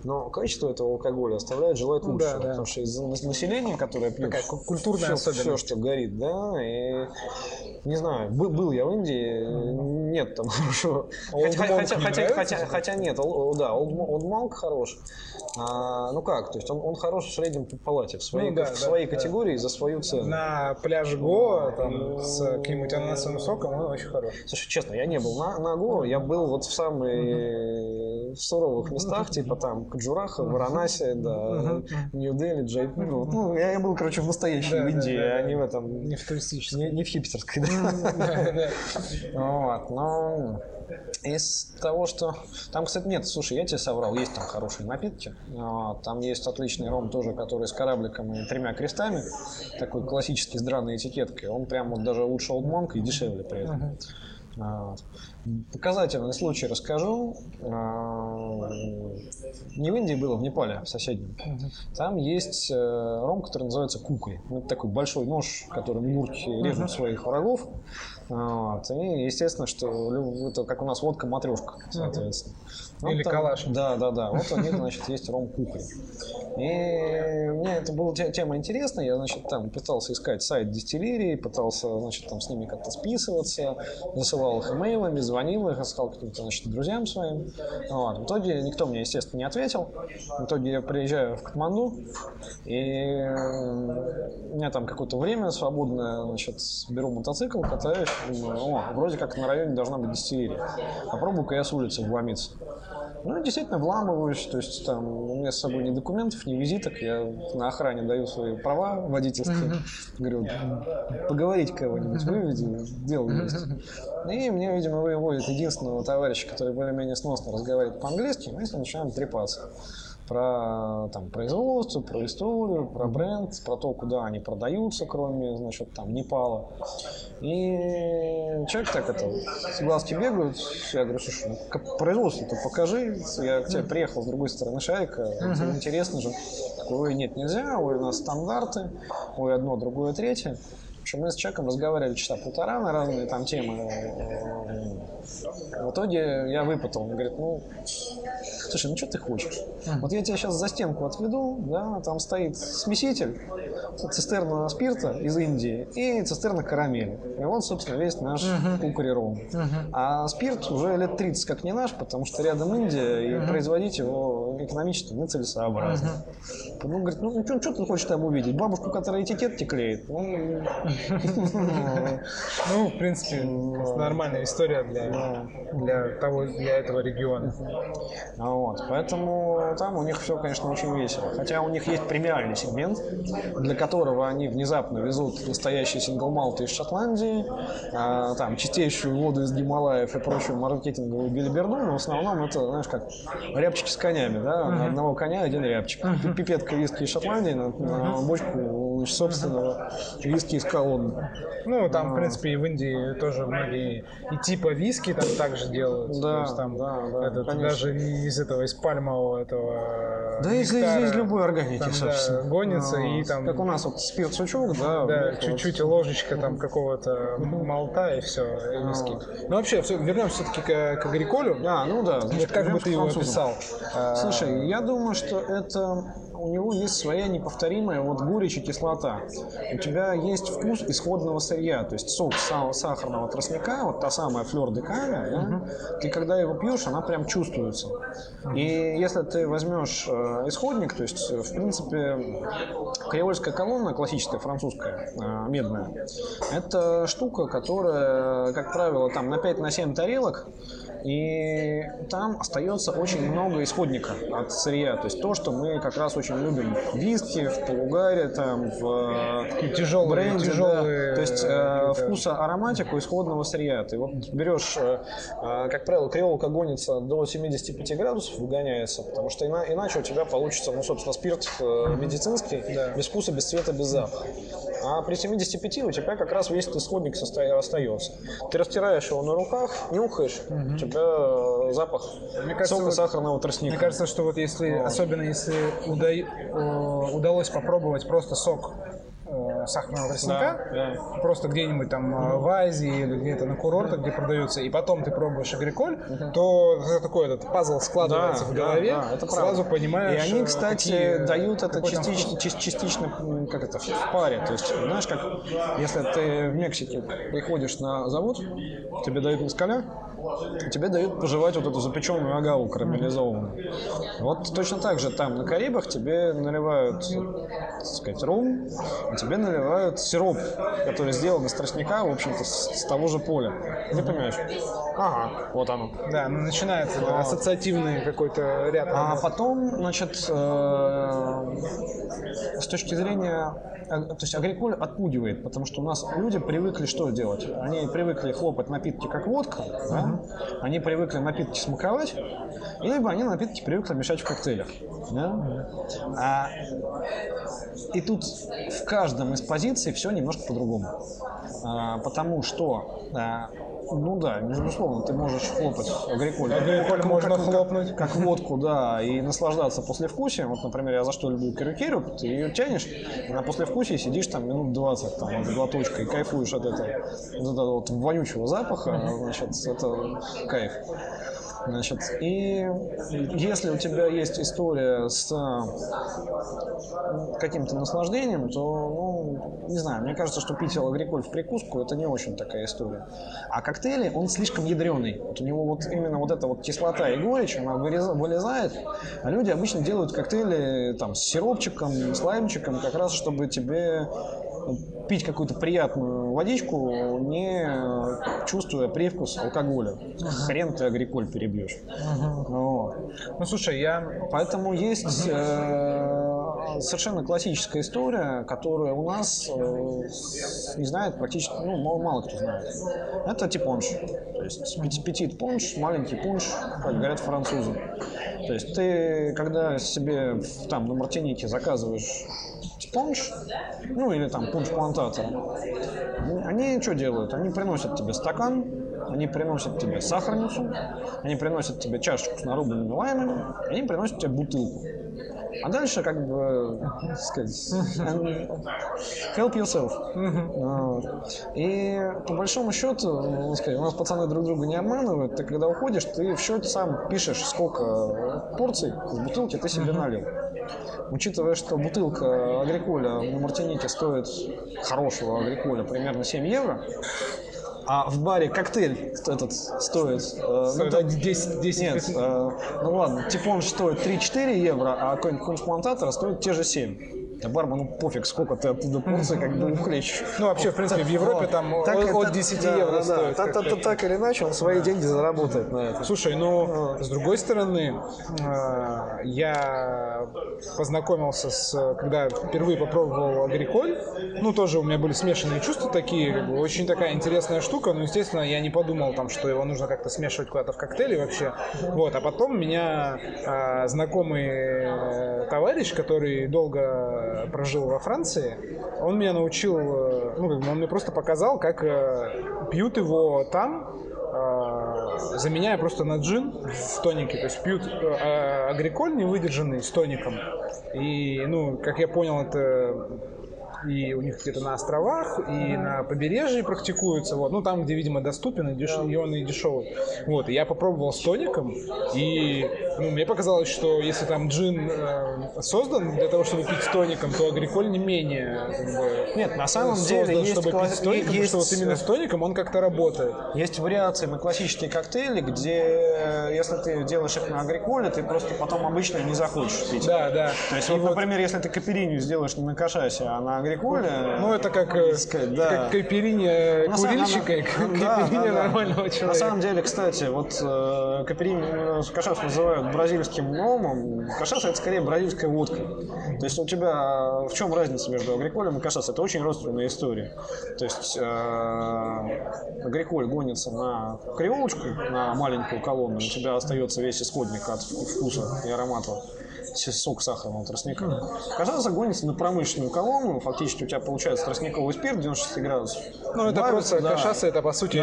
Но качество этого алкоголя оставляет желать лучшего, потому что из-за населения, которое пьет, культурная все, что горит, да, и не знаю, был я в Индии, нет там хорошего. Хотя нет, да, Old Monk хорош. Ну как, то есть он хорош в среднем по палате, в своей, да, в своей категории, за свою цену. На пляже Гоа, там, с каким-нибудь ананасовым соком, он очень хорош. Слушай, честно, я не был на Гоа, я был вот в самые суровых местах, типа там Каджураха, Варанаси, да, Нью-Дели, Джайпур. Ну, я был, короче, в настоящей Индии, а не в этом. Не в туристической. Не в хипстерской, да. Вот, но из того, что... Там, кстати, нет, слушай, я тебе соврал, есть там хорошие напитки. Там есть отличный ром тоже, который с корабликом и тремя крестами, такой классический с драной этикеткой. Он прям вот даже лучше Old Monk и дешевле при этом. Показательный случай расскажу. Не в Индии было, в Непале, в соседнем. Там есть ром, который называется кукой. Это такой большой нож, которым гурки режут своих врагов. Вот. И естественно, что это как у нас водка матрешка, соответственно. Вот или там, калаш. Да, да, да. Вот у них, значит, есть ром кукли. И мне это была тема интересная. Я, значит, там пытался искать сайт дистиллерии, пытался, значит, там с ними как-то списываться, засылал их имейлами, звонил их, искал каким-то, значит, друзьям своим. Вот. В итоге никто мне, естественно, не ответил. В итоге я приезжаю в Катманду, и у меня там какое-то время свободное, значит, беру мотоцикл, катаюсь. Думаю, о, вроде как на районе должна быть дистиллерия. Попробую-ка я с улицы вломиться. Ну, действительно, вламываюсь. То есть, там, у меня с собой ни документов, ни визиток. Я на охране даю свои права водительские. Говорю, поговорить кого-нибудь выведи, дело есть. И мне, видимо, выводит единственного товарища, который более-менее сносно разговаривает по-английски. Мы с ним начинаем трепаться. Про там, производство, про историю, про бренд, про то, куда они продаются, кроме, значит, там, Непала. И человек так это, глазки бегают, я говорю, слушай, производство-то покажи, я к тебе приехал с другой стороны шарика, тебе интересно же. Ой, нет, нельзя, ой, у нас стандарты, ой, одно, другое, третье. В общем, мы с человеком разговаривали часа полтора на разные там темы. В итоге я выпытал. Он говорит, ну, слушай, ну что ты хочешь? Вот я тебя сейчас за стенку отведу, да, там стоит смеситель, цистерна спирта из Индии и цистерна карамели. И вот, собственно, весь наш кукарером. А спирт уже лет 30 как не наш, потому что рядом Индия, и производить его экономически нецелесообразно. Он говорит, ну, что ты хочешь там увидеть? Бабушку, которая этикетки клеит? Ну, в принципе, нормальная история для этого региона. Вот, поэтому там у них все, конечно, очень весело. Хотя у них есть премиальный сегмент, для которого они внезапно везут настоящий сингл-малт из Шотландии, там, чистейшую воду из Гималаев и прочую маркетинговую билиберду, но в основном это, знаешь, как рябчики с конями, да, на одного коня один рябчик. Пипетка виски из Шотландии на бочку собственного виски из колонны. Ну, там, в принципе, и в Индии тоже многие и типа виски там также делают. Да, то есть, там, да, этот, даже из этого, из пальмового этого... Да, из любой органики, там, собственно. Да, гонится и там... Как у нас вот спирт-сучок, да? Да, чуть-чуть вот. Ложечка там какого-то молта и все, и виски. Ну, вообще, вернемся все-таки к агриколю. А, ну да. Значит, как бы ты его описал? Слушай, я думаю, что это... У него есть своя неповторимая вот горечь и кислота. У тебя есть вкус исходного сырья, то есть сок сахарного тростника, вот та самая флёр де камя, да? Ты когда его пьешь, она прям чувствуется. И если ты возьмешь исходник, то есть, в принципе, креольская колонна, классическая, французская, медная, это штука, которая, как правило, там на 5-7 тарелок, и там остается очень много исходника от сырья, то есть то, что мы как раз очень любим в виске, в полугаре, там, в бренде, тяжелые, да. То есть вкуса, ароматику исходного сырья. Ты вот берешь, как правило, креолка гонится до 75 градусов, выгоняется, потому что иначе у тебя получится, ну, собственно, спирт медицинский, да. Без вкуса, без цвета, без запаха. А при 75 у тебя как раз весь исходник остается. Ты растираешь его на руках, нюхаешь, у тебя запах сока сахарного тростника. Мне кажется, что вот если, особенно если удалось попробовать просто сок сахарного тростника, да. Просто где-нибудь там в Азии или где-то на курортах, где продаются, и потом ты пробуешь агриколь, то такой этот пазл складывается в голове, это сразу понимаешь. И они, кстати, дают это частично как это, в паре. То есть, знаешь, как если ты в Мексике приходишь на завод, тебе дают мескаля, тебе дают пожевать вот эту запеченную агаву карамелизованную. Вот точно так же там на Карибах тебе наливают, так сказать, ром, а тебе наливают сироп, который сделан из тростника, в общем-то, с того же поля. Ты понимаешь? Ага, вот оно. Да, начинается ассоциативный какой-то ряд. А потом, значит, с точки зрения... То есть агриколь отпугивает, потому что у нас люди привыкли что делать? Они привыкли хлопать напитки, как водка, да? Они привыкли напитки смаковать, либо они напитки привыкли мешать в коктейлях. Да? И тут в каждом из позиций все немножко по-другому. Потому что, ну да, безусловно, ты можешь хлопать агриколь. Агриколь можно хлопнуть. Как водку, да, и наслаждаться послевкусием. Вот, например, я за что люблю карукеру, ты ее тянешь, и на послевкусии сидишь там минут 20 там, с глоточкой, кайфуешь от этого вот вонючего запаха, значит, это кайф. Значит, и если у тебя есть история с каким-то наслаждением, то, ну, не знаю, мне кажется, что пить алкоголь в прикуску – это не очень такая история. А коктейли, он слишком ядреный. Вот у него вот именно вот эта вот кислота и горечь, она вылезает. А люди обычно делают коктейли там с сиропчиком, с лаймчиком, как раз чтобы тебе пить какую-то приятную водичку, не чувствуя привкус алкоголя. Хрен ты агриколь перебьешь. Ну, слушай, Поэтому есть совершенно классическая история, которая у нас не знает практически, ну, мало кто знает. Это типонж. То есть петит понж, маленький пунш, как говорят французы. То есть ты, когда себе там на Мартинике заказываешь пунш, ну или там пунш-плантатор, они что делают? Они приносят тебе стакан, они приносят тебе сахарницу, они приносят тебе чашечку с нарубленными лаймами, они приносят тебе бутылку. А дальше, как бы, так сказать, help yourself. И по большому счету, сказать, у нас пацаны друг друга не обманывают, ты когда уходишь, ты в счете сам пишешь, сколько порций из бутылки ты себе налил. Учитывая, что бутылка агриколя на Мартинике стоит, хорошего агриколя, примерно 7 евро, а в баре коктейль этот стоит... ну, 10. Нет, ну ладно, типон стоит 3-4 евро, а какой-нибудь консплантатор стоит те же 7. Бармену пофиг, сколько ты оттуда порции как бы ухлечешь. Ну, вообще, в принципе, в Европе там от 10 евро стоит. Так или иначе, он свои деньги заработает на это. Слушай, ну, с другой стороны, я познакомился с... Когда впервые попробовал агриколь, ну, тоже у меня были смешанные чувства такие, очень такая интересная штука, но, естественно, я не подумал там, что его нужно как-то смешивать куда-то в коктейле вообще. Вот, а потом меня знакомый товарищ, который долго прожил во Франции, он меня научил, ну, как бы он мне просто показал, как пьют его там, заменяя просто на джин в тонике. То есть пьют агриколь невыдержанный с тоником. И, ну, как я понял, это и у них где-то на островах, и на побережье практикуется, вот, ну, там, где, видимо, доступен, и он и дешевый. Вот, и я попробовал с тоником, и, ну, мне показалось, что если там джин создан для того, чтобы пить с тоником, то агриколь не менее, как бы, нет, на самом деле, чтобы пить с тоником, есть... потому что вот именно с тоником он как-то работает. Есть вариации на классические коктейли, где, если ты делаешь их на агриколе, ты просто потом обычно не захочешь пить. Да, да. То есть, вот, например, если ты каперинью сделаешь не на кашасе, а на агриколе. Ну, это как капериня курильщика и капериня нормального человека. На самом деле, кстати, вот кашас называют бразильским ромом. Кашас — это скорее бразильская водка. То есть у тебя в чем разница между агриколем и кашас? Это очень родственная история. То есть агриколь гонится на креолочку, на маленькую колонну, у тебя остается весь исходник от вкуса и аромата. Сок сахарного тростника. Кашас гонится на промышленную колонну, фактически у тебя получается тростниковый спирт 96 градусов. Ну, это просто кашаса, это по сути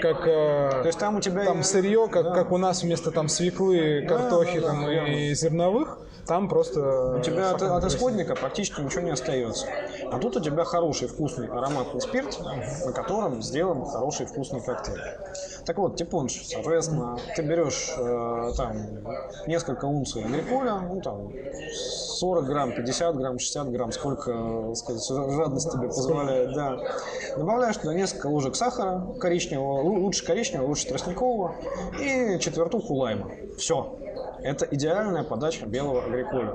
как то есть там у тебя там сырье, как у нас вместо там свеклы, картохи там, и зерновых, там просто… У тебя от исходника практически ничего не остается. А тут у тебя хороший вкусный ароматный спирт, на котором сделан хороший вкусный коктейль. Так вот, типунш, соответственно, ты берешь там несколько унций агриколя, ну там 40 грамм, 50 грамм, 60 грамм, сколько, сказать, жадность тебе позволяет, да. Добавляешь туда несколько ложек сахара коричневого, лучше коричневого, лучше тростникового, и четвертуху лайма. Все. Это идеальная подача белого агриколя.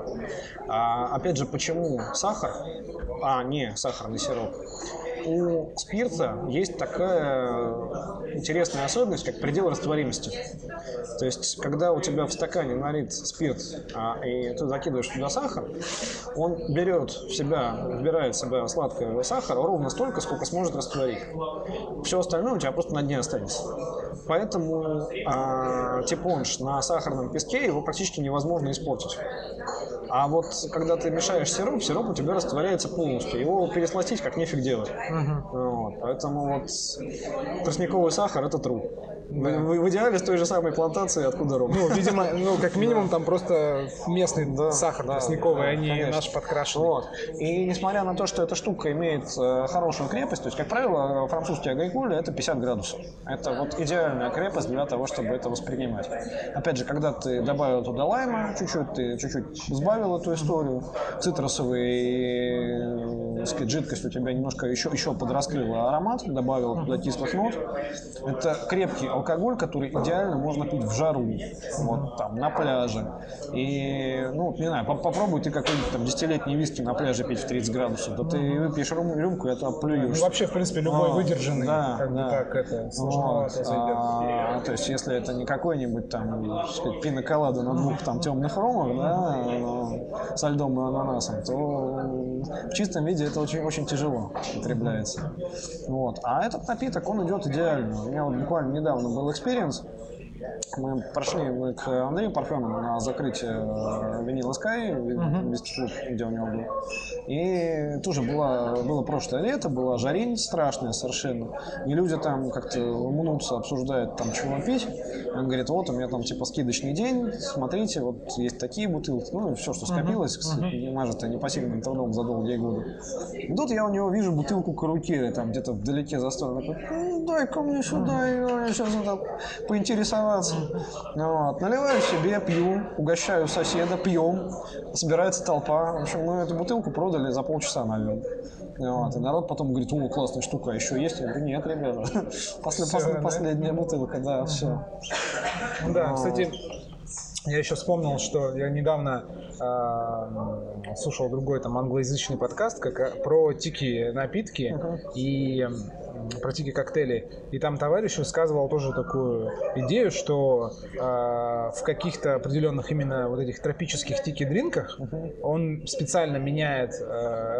А, опять же, почему сахар, а не сахарный сироп? У спирта есть такая интересная особенность, как предел растворимости. То есть, когда у тебя в стакане налит спирт, и ты закидываешь туда сахар, он берет в себя, вбирает в себя сладкого сахара ровно столько, сколько сможет растворить. Все остальное у тебя просто на дне останется. Поэтому типунш на сахарном песке его практически невозможно испортить. А вот когда ты мешаешь сироп, сироп у тебя растворяется полностью. Его пересластить как нефиг делать. Вот, поэтому вот тростниковый сахар – это труд. Да. В идеале с той же самой плантации, откуда ром. Ну, видимо, ну, как минимум, там просто местный сахар тростниковый, а не наш подкрашенный. Вот. И несмотря на то, что эта штука имеет хорошую крепость, то есть, как правило, французские агриколи – это 50 градусов. Это вот идеальная крепость для того, чтобы это воспринимать. Опять же, когда ты добавил туда лайма чуть-чуть, ты чуть-чуть сбавил эту историю, цитрусовый, так сказать, жидкость у тебя немножко еще подраскрыла аромат, добавил туда кислых нот. Это крепкий алкоголь, который идеально можно пить в жару, вот там, на пляже. И, ну, не знаю, попробуй ты какой-нибудь там 10-летний виски на пляже пить в 30 градусов, да ты выпьешь рюмку, это плюешь. Ну, вообще, в принципе, любой выдержанный, как это, сложновато зайдет. То есть, если это не какой-нибудь там, так сказать, пина-колада на двух там темных ромах, да, со льдом и ананасом, то в чистом виде это очень-очень тяжело употребляется. Вот. А этот напиток, он идет идеально. У меня вот буквально недавно был экспириенс. Мы прошли к Андрею Парфенову на закрытие Винила Скай, где у него был. И тоже было прошлое лето, была жарень страшная совершенно. И люди там как-то мнутся, обсуждают, там, чего пить. Он говорит, вот у меня там типа скидочный день, смотрите, вот есть такие бутылки. Ну и все, что скопилось, нажитое непосильным трудом за долгие годы. И тут я у него вижу бутылку Карукеры, там где-то вдалеке за столом. Ну, дай-ка мне сюда, я сейчас надо поинтересоваться. Вот. Наливаю себе, пью, угощаю соседа, пьем, собирается толпа. В общем, мы эту бутылку продали за полчаса, наверное. Вот. И народ потом говорит, о, классная штука, еще есть? Я говорю, нет, ребята, последняя бутылка, да, все. Да, кстати, я еще вспомнил, что я недавно слушал другой там англоязычный подкаст про тики-напитки и про тики-коктейли. И там товарищ высказывал тоже такую идею, что в каких-то определенных именно вот этих тропических тики-дринках он специально меняет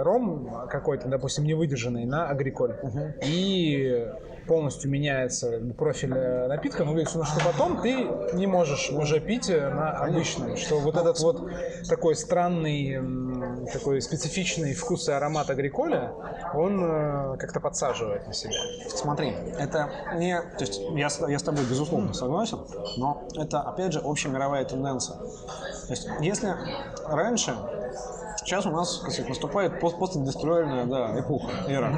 ром какой-то, допустим, невыдержанный, на агриколь. И полностью меняется профиль напитка, но что потом ты не можешь уже пить на обычном, что вот этот вот такой странный, такой специфичный вкус и аромат агриколя, он как-то подсаживает на себя. Смотри, это не... То есть я с тобой, безусловно, согласен, но это, опять же, общемировая тенденция. То есть если раньше... Сейчас у нас, кстати, наступает постиндустриальная эпоха, эра,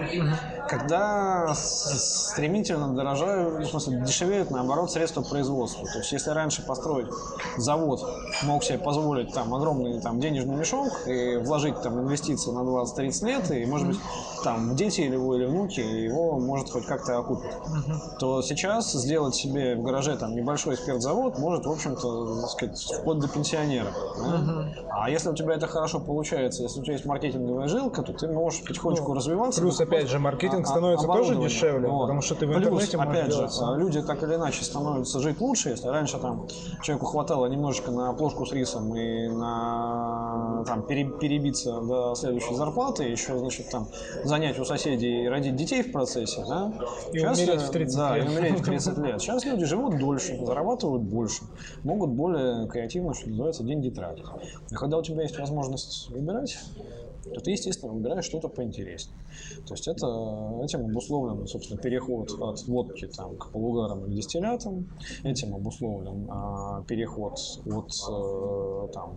когда стремительно дорожают, в смысле, дешевеют, наоборот, средства производства. То есть, если раньше построить завод мог себе позволить там огромный там денежный мешок и вложить там инвестиции на 20-30 лет, и, может быть, там дети его или внуки его, может, хоть как-то окупить, то сейчас сделать себе в гараже там небольшой спиртзавод может, в общем-то, так сказать, вплоть до пенсионера. А если у тебя это хорошо получается, если у тебя есть маркетинговая жилка, то ты можешь потихонечку развиваться. Плюс, опять же, маркетинг становится тоже дешевле, потому что ты в интернете можешь делать. Люди так или иначе становятся жить лучше. Если раньше там человеку хватало немножечко на плошку с рисом и на там, перебиться до следующей зарплаты, еще, значит, там занять у соседей и родить детей в процессе, да? И сейчас, умереть в 30 лет. Да, и умереть в 30 лет. Сейчас люди живут дольше, зарабатывают больше, могут более креативно, что называется, деньги тратить. И когда у тебя есть возможность выбирать, то ты, естественно, выбираешь что-то поинтереснее. То есть это, этим обусловлен, собственно, переход от водки там, к полугарам или дистиллятам, этим обусловлен переход от там,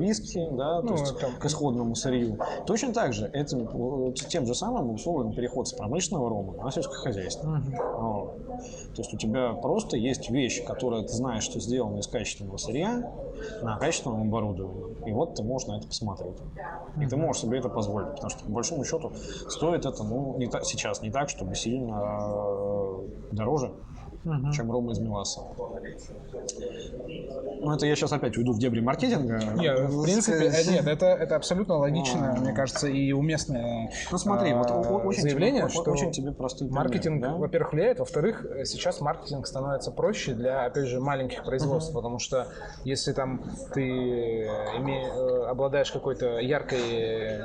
виски, да, то есть к исходному сырью. Точно так же этим, тем же самым обусловлен переход с промышленного рома на сельскохозяйственное. То есть у тебя просто есть вещь, которая ты знаешь, что сделана из качественного сырья, на качественном оборудовании. И вот ты можешь на это посмотреть. И ты можешь себе это позволить, потому что, по большому счету, стоит это сейчас не так, чтобы сильно дороже, чем рома из Миласа. Ну, это я сейчас опять уйду в дебри маркетинга. Нет, в принципе, нет, это абсолютно логично, мне кажется, и уместное. Ну, смотри, вот очень заявление, что очень тебе простой маркетинг, во-первых, влияет, во-вторых, сейчас маркетинг становится проще для, опять же, маленьких производств, потому что если там ты обладаешь какой-то яркой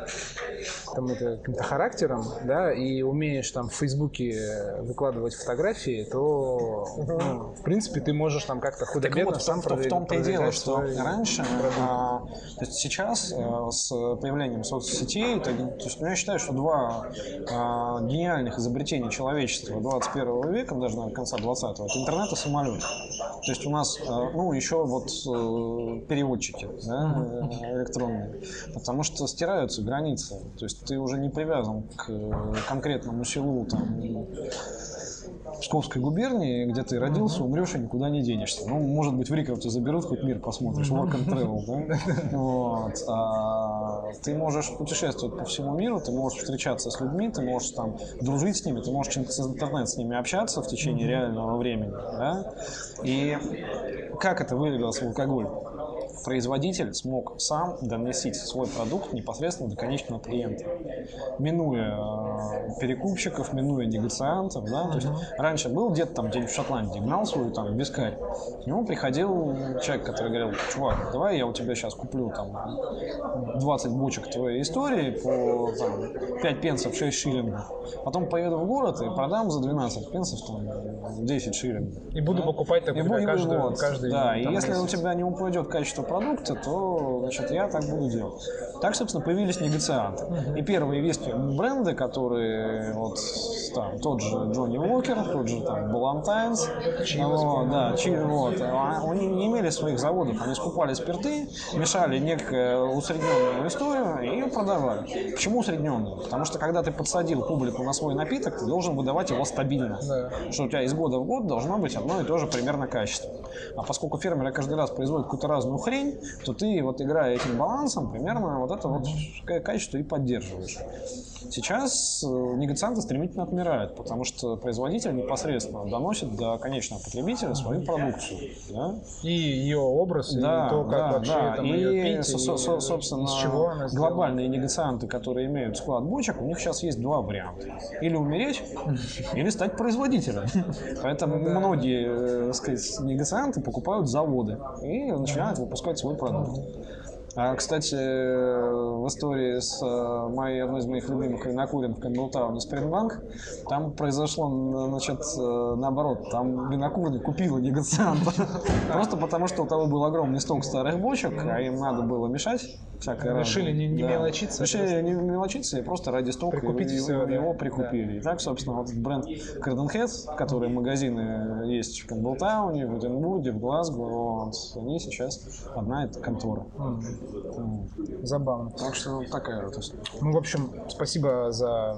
там, каким-то характером, да, и умеешь там в Фейсбуке выкладывать фотографии, то ну, в принципе, ты можешь там как-то худо-бедно вот, сам продвигать. В том-то и дело, что раньше, то есть сейчас с появлением соцсетей, ну, я считаю, что два гениальных изобретения человечества 21 века, даже наверное, конца 20-го, это интернет и самолет. То есть у нас, ну, еще вот переводчики, да, электронные, потому что стираются границы. То есть ты уже не привязан к конкретному селу, там, Псковской губернии, где ты родился, умрешь и никуда не денешься. Ну, может быть, в Риков тебя заберут, хоть мир посмотришь, work and travel, да? Вот. Ты можешь путешествовать по всему миру, ты можешь встречаться с людьми, ты можешь там дружить с ними, ты можешь через интернет с ними общаться в течение реального времени, да? И как это вылилось в алкоголь? Производитель смог сам доносить свой продукт непосредственно до конечного клиента, минуя перекупщиков, минуя негациантов, да? То есть раньше был где-то там, где-нибудь в Шотландии, гнал свою там вискарь, к нему приходил человек, который говорил: чувак, давай я у тебя сейчас куплю там 20 бочек твоей истории по там, 5 пенсов, 6 шиллингов, потом поеду в город и продам за 12 пенсов там, 10 шиллингов. И буду покупать так каждый день. Да, и если у тебя не упадет качество продукта, то, значит, я так буду делать. Так, собственно, появились негацианты. И первые виски бренды, которые вот там тот же Джонни Уокер, тот же там Балантайнс, да, вот, они не имели своих заводов, они скупали спирты, мешали некую усредненную историю и продавали. Почему усредненную? Потому что когда ты подсадил публику на свой напиток, ты должен выдавать его стабильно, что у тебя из года в год должно быть одно и то же примерно качество. А поскольку фермеры каждый раз производят какую-то разную хрень, то ты, вот играя этим балансом, примерно вот это вот качество и поддерживаешь. Сейчас негацианты стремительно отмирают, потому что производитель непосредственно доносит до конечного потребителя свою продукцию. Да? И ее образ, да, и то, как вообще там ее пить, собственно, из чего она сделана. Глобальные негацианты, которые имеют склад бочек, у них сейчас есть два варианта. Или умереть, или стать производителем. Поэтому многие, так сказать, негацианты покупают заводы и начинают выпускать свой продукт. Кстати, в истории с одной из моих любимых винокурен в Мидлтауне Спрингбанк, там произошло, значит, наоборот, там винокурня купила негацианта, просто потому что у того был огромный сток старых бочек, а им надо было мешать. Решили не мелочиться. Решили не мелочиться, и просто ради стока его прикупили. И так, собственно, вот бренд Cardenhead, который магазины есть в Мидлтауне, в Эдинбурге, в Глазго, они сейчас одна эта контора. Забавно. Так что такая вот история. Ну, в общем, спасибо за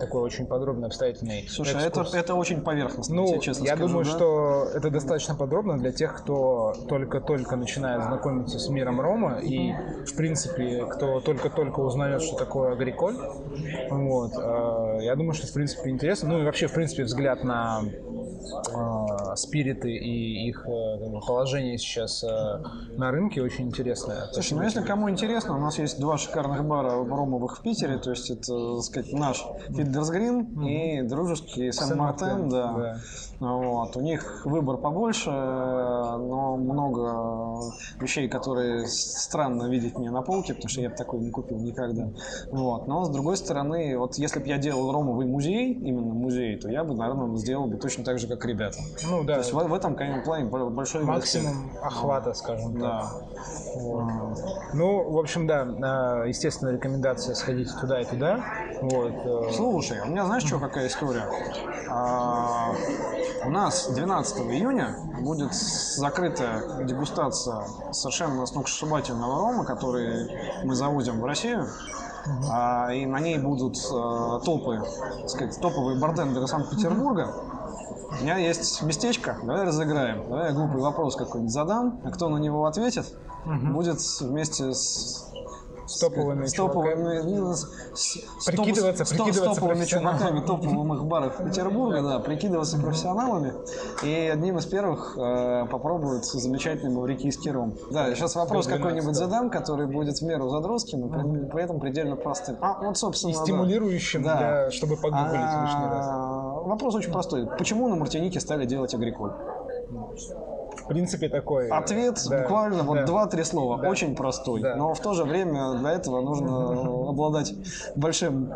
такой очень подробный, обстоятельный экскурс. Это очень поверхностно, ну, честно я скажу, думаю, что это достаточно подробно для тех, кто только-только начинает знакомиться с миром рома и, в принципе, кто только-только узнает, что такое агриколь. Вот. Я думаю, что, в принципе, интересно. Ну, и вообще, в принципе, взгляд на спириты и их положение сейчас на рынке очень интересное. Слушай, ну если кому интересно, у нас есть два шикарных бара ромовых в Питере, то есть это, так сказать, наш Fiddler's Green и дружеский Сен-Мартен, Вот. У них выбор побольше, но много вещей, которые странно видеть мне на полке, потому что я бы такой не купил никогда. Вот. Но с другой стороны, вот если бы я делал ромовый музей, именно музей, то я бы, наверное, сделал бы точно так же, как ребята. Ну да. То есть в этом плане большой максимум инвестиции. Охвата, скажем да. так. Вот. Ну, в общем, да, естественно, рекомендация сходить туда и туда. Вот. Слушай, у меня знаешь, что какая история? У нас 12 июня будет закрытая дегустация совершенно сногсшибательного рома, который мы завозим в Россию. И на ней будут топы, так сказать, топовые бартендеры Санкт-Петербурга. У меня есть местечко, давай разыграем. Давай я глупый вопрос какой-нибудь задам, а кто на него ответит, будет вместе с топовыми чуваками топовых баров Петербурга, да, прикидываться профессионалами, и одним из первых попробовать замечательный маврикийский ром. Да, я сейчас вопрос какой-нибудь задам, который будет в меру задротским, и при этом предельно простым. А, вот, собственно, и стимулирующим, да. Для, чтобы погуглить лишний раз. Вопрос очень простой. Почему на Мартинике стали делать агриколь? В принципе, такой. Ответ буквально вот 2-3 слова. Да. Очень простой. Да. Но в то же время для этого нужно обладать большим,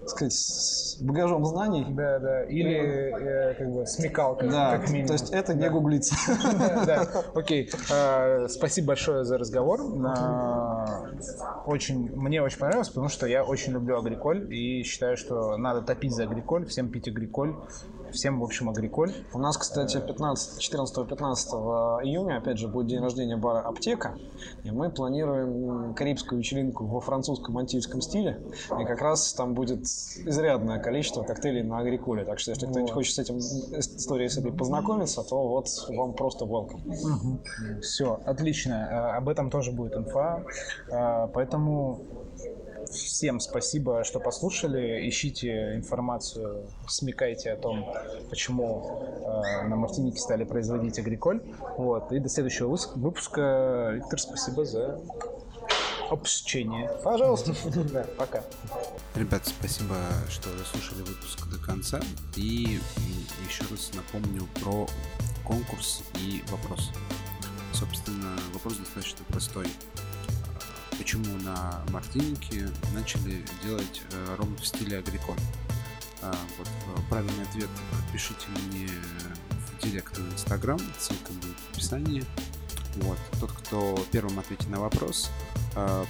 так сказать, багажом знаний. Да, да. Или как бы смекалкой. Да. Как минимум. То есть это не гуглится. Окей. Спасибо большое за разговор. Мне очень понравилось, потому что я очень люблю агриколь и считаю, что надо топить за агриколь, всем пить агриколь, всем, в общем, агриколь. У нас, кстати, 14-15 июня, опять же, будет день рождения бара «Аптека», и мы планируем карибскую вечеринку во французском антильском стиле, и как раз там будет изрядное количество коктейлей на агриколе, так что если кто-нибудь хочет с этим историей с этой познакомиться, то вот вам просто welcome. Все, отлично, об этом тоже будет инфа, поэтому всем спасибо, что послушали. Ищите информацию, смекайте о том, почему на Мартинике стали производить агриколь. Вот. И до следующего выпуска. Виктор, спасибо за общение. Пожалуйста. Да, пока. Ребят, спасибо, что слушали выпуск до конца. И еще раз напомню про конкурс и вопрос. Собственно, вопрос достаточно простой. Почему на Мартинике начали делать ром в стиле агриколь? Вот, правильный ответ пишите мне в директ в Инстаграм, ссылка будет в описании. Вот. Тот, кто первым ответит на вопрос,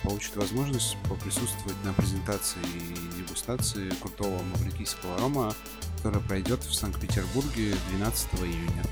получит возможность поприсутствовать на презентации и дегустации крутого маврикийского рома, которая пройдет в Санкт-Петербурге 12 июня.